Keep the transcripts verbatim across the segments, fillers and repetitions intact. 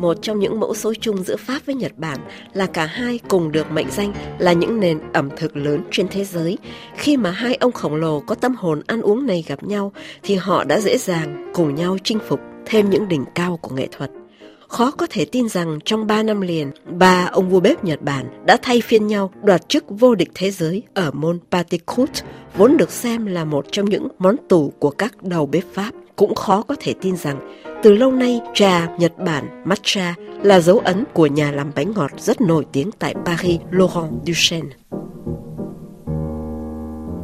một trong những mẫu số chung giữa Pháp với Nhật Bản là cả hai cùng được mệnh danh là những nền ẩm thực lớn trên thế giới. Khi mà hai ông khổng lồ có tâm hồn ăn uống này gặp nhau thì họ đã dễ dàng cùng nhau chinh phục thêm những đỉnh cao của nghệ thuật. Khó có thể tin rằng trong ba năm liền, ba ông vua bếp Nhật Bản đã thay phiên nhau đoạt chức vô địch thế giới ở môn Pâté-Croûte, vốn được xem là một trong những món tủ của các đầu bếp Pháp. Cũng khó có thể tin rằng, từ lâu nay, trà Nhật Bản matcha là dấu ấn của nhà làm bánh ngọt rất nổi tiếng tại Paris Laurent Duchêne.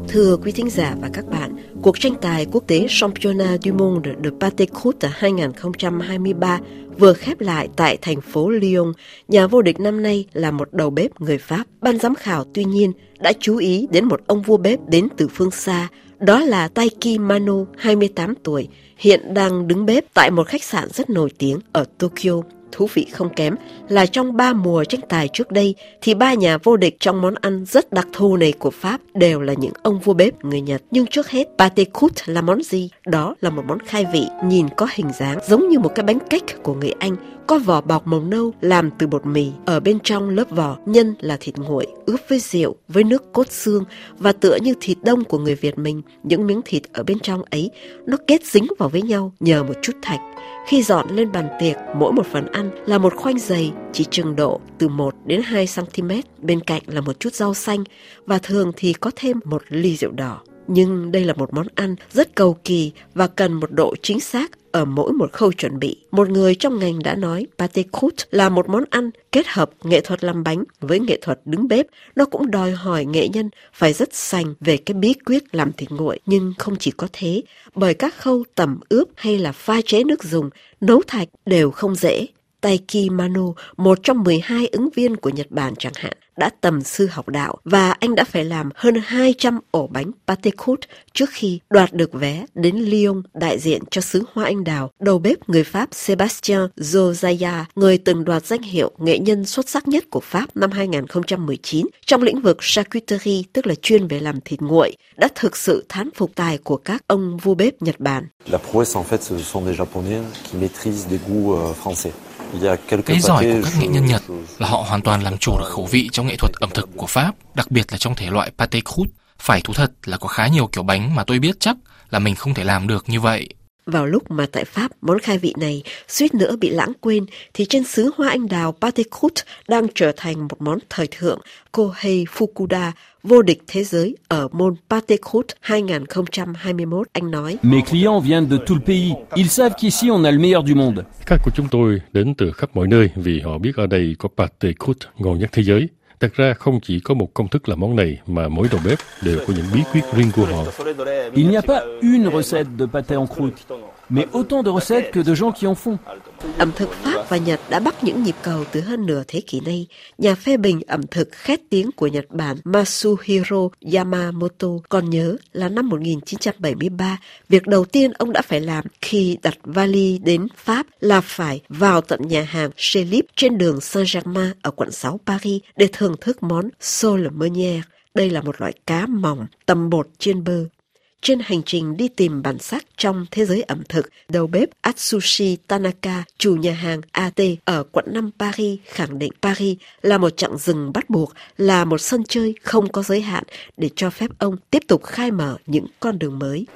Thưa quý thính giả và các bạn, cuộc tranh tài quốc tế Championnat du monde de Pâté-Croûte hai không hai ba vừa khép lại tại thành phố Lyon. Nhà vô địch năm nay là một đầu bếp người Pháp. Ban giám khảo tuy nhiên đã chú ý đến một ông vua bếp đến từ phương xa, đó là Taiki Mano, hai mươi tám tuổi, hiện đang đứng bếp tại một khách sạn rất nổi tiếng ở Tokyo. Thú vị không kém là trong ba mùa tranh tài trước đây thì ba nhà vô địch trong món ăn rất đặc thù này của Pháp đều là những ông vua bếp người Nhật. Nhưng trước hết, Pâté-Croûte là món gì? Đó là một món khai vị nhìn có hình dáng giống như một cái bánh cake của người Anh, có vỏ bọc màu nâu làm từ bột mì. Ở bên trong lớp vỏ, nhân là thịt nguội, ướp với rượu, với nước cốt xương và tựa như thịt đông của người Việt mình. Những miếng thịt ở bên trong ấy nó kết dính vào với nhau nhờ một chút thạch. Khi dọn lên bàn tiệc, mỗi một phần ăn là một khoanh dày chỉ chừng độ từ một đến hai xăng-ti-mét, bên cạnh là một chút rau xanh và thường thì có thêm một ly rượu đỏ. Nhưng đây là một món ăn rất cầu kỳ và cần một độ chính xác ở mỗi một khâu chuẩn bị. Một người trong ngành đã nói Pâté-Croûte là một món ăn kết hợp nghệ thuật làm bánh với nghệ thuật đứng bếp. Nó cũng đòi hỏi nghệ nhân phải rất sành về cái bí quyết làm thịt nguội. Nhưng không chỉ có thế, bởi các khâu tẩm ướp hay là pha chế nước dùng, nấu thạch đều không dễ. Taiki Mano, một trong mười hai ứng viên của Nhật Bản chẳng hạn, đã tầm sư học đạo và anh đã phải làm hơn hai trăm ổ bánh Pâté-Croûte trước khi đoạt được vé đến Lyon đại diện cho xứ Hoa Anh Đào. Đầu bếp người Pháp Sébastien Zosaya, người từng đoạt danh hiệu nghệ nhân xuất sắc nhất của Pháp năm hai không một chín trong lĩnh vực charcuterie, tức là chuyên về làm thịt nguội, đã thực sự thán phục tài của các ông vua bếp Nhật Bản. La prouesse en fait ce sont des Japonais qui maîtrisent des goûts français. Cái giỏi của các nghệ nhân Nhật là họ hoàn toàn làm chủ được khẩu vị trong nghệ thuật ẩm thực của Pháp, đặc biệt là trong thể loại Pâté-Croûte. Phải thú thật là có khá nhiều kiểu bánh mà tôi biết chắc là mình không thể làm được như vậy. Vào lúc mà tại Pháp món khai vị này suýt nữa bị lãng quên thì trên xứ Hoa Anh Đào, Pâté-Croûte đang trở thành một món thời thượng. Kohhei Fukuda, vô địch thế giới ở môn Pâté-Croûte hai không hai mốt, anh nói: Mes clients viennent de tout le pays, ils savent qu'ici on a le meilleur du monde. Khách của chúng tôi đến từ khắp mọi nơi vì họ biết ở đây có Pâté-Croûte ngon nhất thế giới. Thật ra không chỉ có một công thức làm món này mà mỗi đầu bếp đều có những bí quyết riêng của họ. Il n'y a pas une recette de pâté en croûte, mais autant de recettes que de gens qui en font. Ẩm thực Pháp và Nhật đã bắt những nhịp cầu từ hơn nửa thế kỷ nay. Nhà phê bình ẩm thực khét tiếng của Nhật Bản Masuhiro Yamamoto còn nhớ là năm một nghìn chín trăm bảy mươi ba, việc đầu tiên ông đã phải làm khi đặt vali đến Pháp là phải vào tận nhà hàng Chez Lip trên đường Saint-Germain ở quận sáu Paris để thưởng thức món sole meunière. Đây là một loại cá mỏng tầm bột chiên bơ. Trên hành trình đi tìm bản sắc trong thế giới ẩm thực, đầu bếp Atsushi Tanaka, chủ nhà hàng a tê ở quận năm Paris, khẳng định Paris là một chặng dừng bắt buộc, là một sân chơi không có giới hạn để cho phép ông tiếp tục khai mở những con đường mới.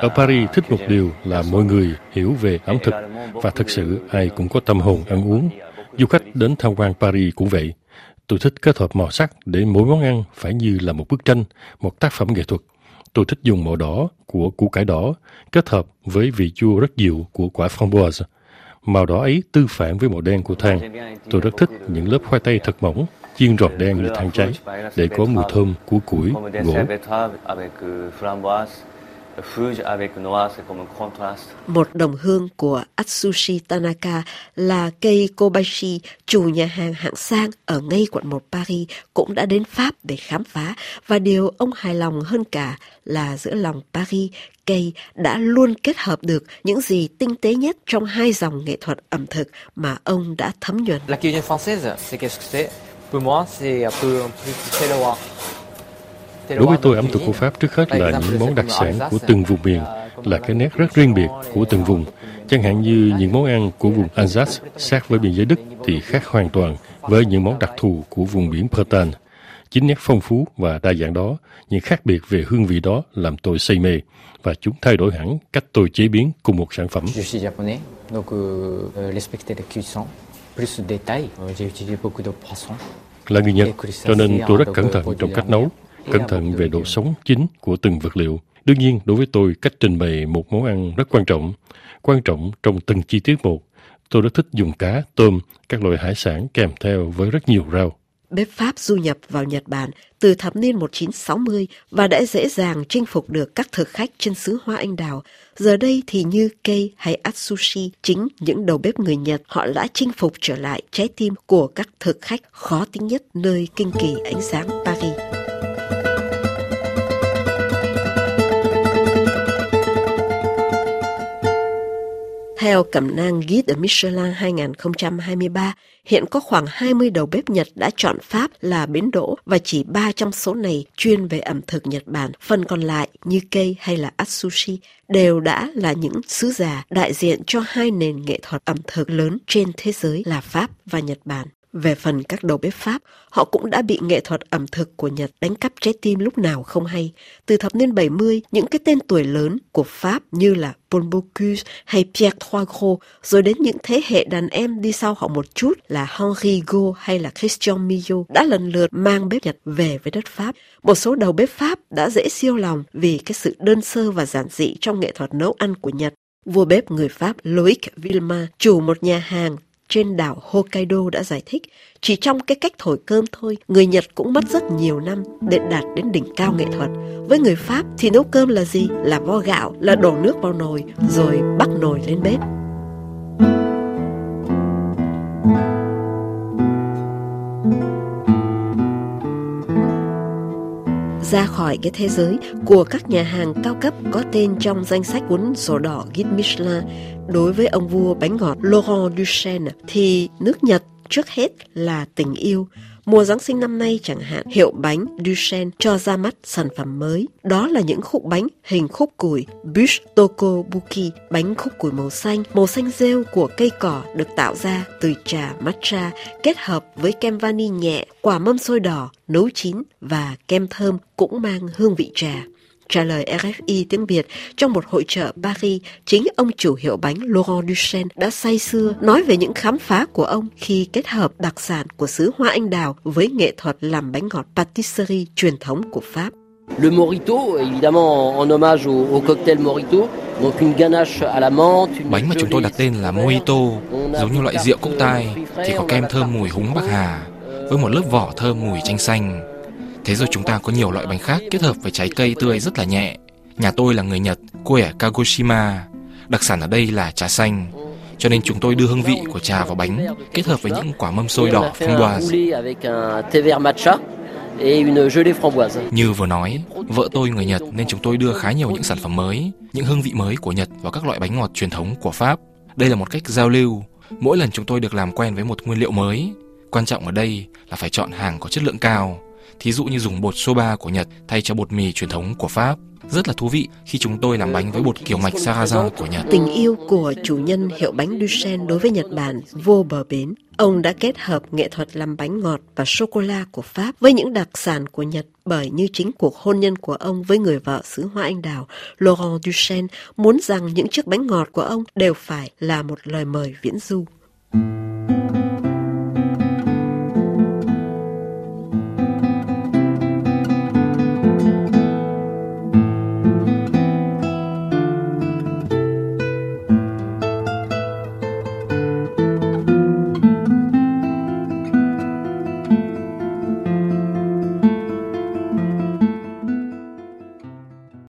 Ở Paris thích một điều là mọi người hiểu về ẩm thực và thực sự ai cũng có tâm hồn ăn uống. Du khách đến tham quan Paris cũng vậy. Tôi thích kết hợp màu sắc để mỗi món ăn phải như là một bức tranh, một tác phẩm nghệ thuật. Tôi thích dùng màu đỏ của củ cải đỏ kết hợp với vị chua rất dịu của quả framboise. Màu đỏ ấy tương phản với màu đen của than. Tôi rất thích những lớp khoai tây thật mỏng, chiên rọt đen để than cháy, để có mùi thơm của củi, gỗ. Một đồng hương của Atsushi Tanaka là Kei Kobashi, chủ nhà hàng hạng sang ở ngay quận một Paris, cũng đã đến Pháp để khám phá. Và điều ông hài lòng hơn cả là giữa lòng Paris, Kei đã luôn kết hợp được những gì tinh tế nhất trong hai dòng nghệ thuật ẩm thực mà ông đã thấm nhuần. La cuisine française, c'est qu'est-ce que c'est? Pour moi, c'est un peu plus terroir. Đối với tôi, ẩm thực của Pháp trước hết là những món đặc sản của từng vùng miền. là cái nét rất riêng biệt của từng vùng. Chẳng hạn như những món ăn của vùng Alsace sát với biên giới Đức thì khác hoàn toàn với những món đặc thù của vùng biển Bretagne. Chính nét phong phú và đa dạng đó, những khác biệt về hương vị đó làm tôi say mê, và chúng thay đổi hẳn cách tôi chế biến cùng một sản phẩm. Là người Nhật, cho nên tôi rất cẩn thận trong cách nấu, cẩn thận về độ sống chín của từng vật liệu. Đương nhiên, đối với tôi, cách trình bày một món ăn rất quan trọng, quan trọng trong từng chi tiết một. Tôi rất thích dùng cá, tôm, các loại hải sản kèm theo với rất nhiều rau. Bếp Pháp du nhập vào Nhật Bản từ thập niên một nghìn chín trăm sáu mươi và đã dễ dàng chinh phục được các thực khách trên xứ Hoa Anh Đào. Giờ đây thì như Kei hay Atsushi, chính những đầu bếp người Nhật, họ đã chinh phục trở lại trái tim của các thực khách khó tính nhất nơi kinh kỳ ánh sáng Paris. Theo cẩm nang Guide Michelin hai không hai ba, hiện có khoảng hai mươi đầu bếp Nhật đã chọn Pháp là bến đỗ và chỉ ba trong số này chuyên về ẩm thực Nhật Bản. Phần còn lại như Kei hay là Atsushi đều đã là những sứ giả đại diện cho hai nền nghệ thuật ẩm thực lớn trên thế giới là Pháp và Nhật Bản. Về phần các đầu bếp Pháp, họ cũng đã bị nghệ thuật ẩm thực của Nhật đánh cắp trái tim lúc nào không hay. Từ thập niên bảy mươi, những cái tên tuổi lớn của Pháp như là Paul Bocuse hay Pierre Troisgros, rồi đến những thế hệ đàn em đi sau họ một chút là Henri Go hay là Christian Millau đã lần lượt mang bếp Nhật về với đất Pháp. Một số đầu bếp Pháp đã dễ siêu lòng vì cái sự đơn sơ và giản dị trong nghệ thuật nấu ăn của Nhật. Vua bếp người Pháp Loïc Vilma, chủ một nhà hàng trên đảo Hokkaido đã giải thích, chỉ trong cái cách thổi cơm thôi, người Nhật cũng mất rất nhiều năm để đạt đến đỉnh cao nghệ thuật. Với người Pháp thì nấu cơm là gì? Là vo gạo, là đổ nước vào nồi, rồi bắc nồi lên bếp. Ra khỏi cái thế giới của các nhà hàng cao cấp có tên trong danh sách cuốn sổ đỏ Guide Michelin, đối với ông vua bánh ngọt Laurent Duchêne thì nước Nhật trước hết là tình yêu. Mùa Giáng sinh năm nay chẳng hạn, hiệu bánh Duchêne cho ra mắt sản phẩm mới. Đó là những khúc bánh hình khúc củi Buche Toko Buki, bánh khúc củi màu xanh, màu xanh rêu của cây cỏ được tạo ra từ trà matcha kết hợp với kem vani nhẹ, quả mâm xôi đỏ, nấu chín và kem thơm cũng mang hương vị trà. Trả lời rờ ép i tiếng Việt trong một hội chợ Paris, chính ông chủ hiệu bánh Laurent Duchêne đã say sưa nói về những khám phá của ông khi kết hợp đặc sản của xứ Hoa Anh Đào với nghệ thuật làm bánh ngọt patisserie truyền thống của Pháp. Le mojito, évidemment en hommage au, au cocktail mojito, donc une ganache à la menthe. Bánh mà chúng tôi đặt tên là mojito, giống như loại rượu cocktail, thì có kem thơm mùi húng bạc hà với một lớp vỏ thơm mùi chanh xanh. Thế rồi chúng ta có nhiều loại bánh khác kết hợp với trái cây tươi rất là nhẹ. Nhà tôi là người Nhật, quê ở Kagoshima. Đặc sản ở đây là trà xanh. Cho nên chúng tôi đưa hương vị của trà vào bánh, kết hợp với những quả mâm xôi đỏ framboise. Như vừa nói, vợ tôi người Nhật nên chúng tôi đưa khá nhiều những sản phẩm mới, những hương vị mới của Nhật vào các loại bánh ngọt truyền thống của Pháp. Đây là một cách giao lưu. Mỗi lần chúng tôi được làm quen với một nguyên liệu mới. Quan trọng ở đây là phải chọn hàng có chất lượng cao. Thí dụ như dùng bột soba của Nhật thay cho bột mì truyền thống của Pháp. Rất là thú vị khi chúng tôi làm bánh với bột kiều mạch sarrasin của Nhật. Tình yêu của chủ nhân hiệu bánh Duchêne đối với Nhật Bản vô bờ bến. Ông đã kết hợp nghệ thuật làm bánh ngọt và sô-cô-la của Pháp với những đặc sản của Nhật, bởi như chính cuộc hôn nhân của ông với người vợ xứ Hoa Anh Đào, Laurent Duchêne muốn rằng những chiếc bánh ngọt của ông đều phải là một lời mời viễn du.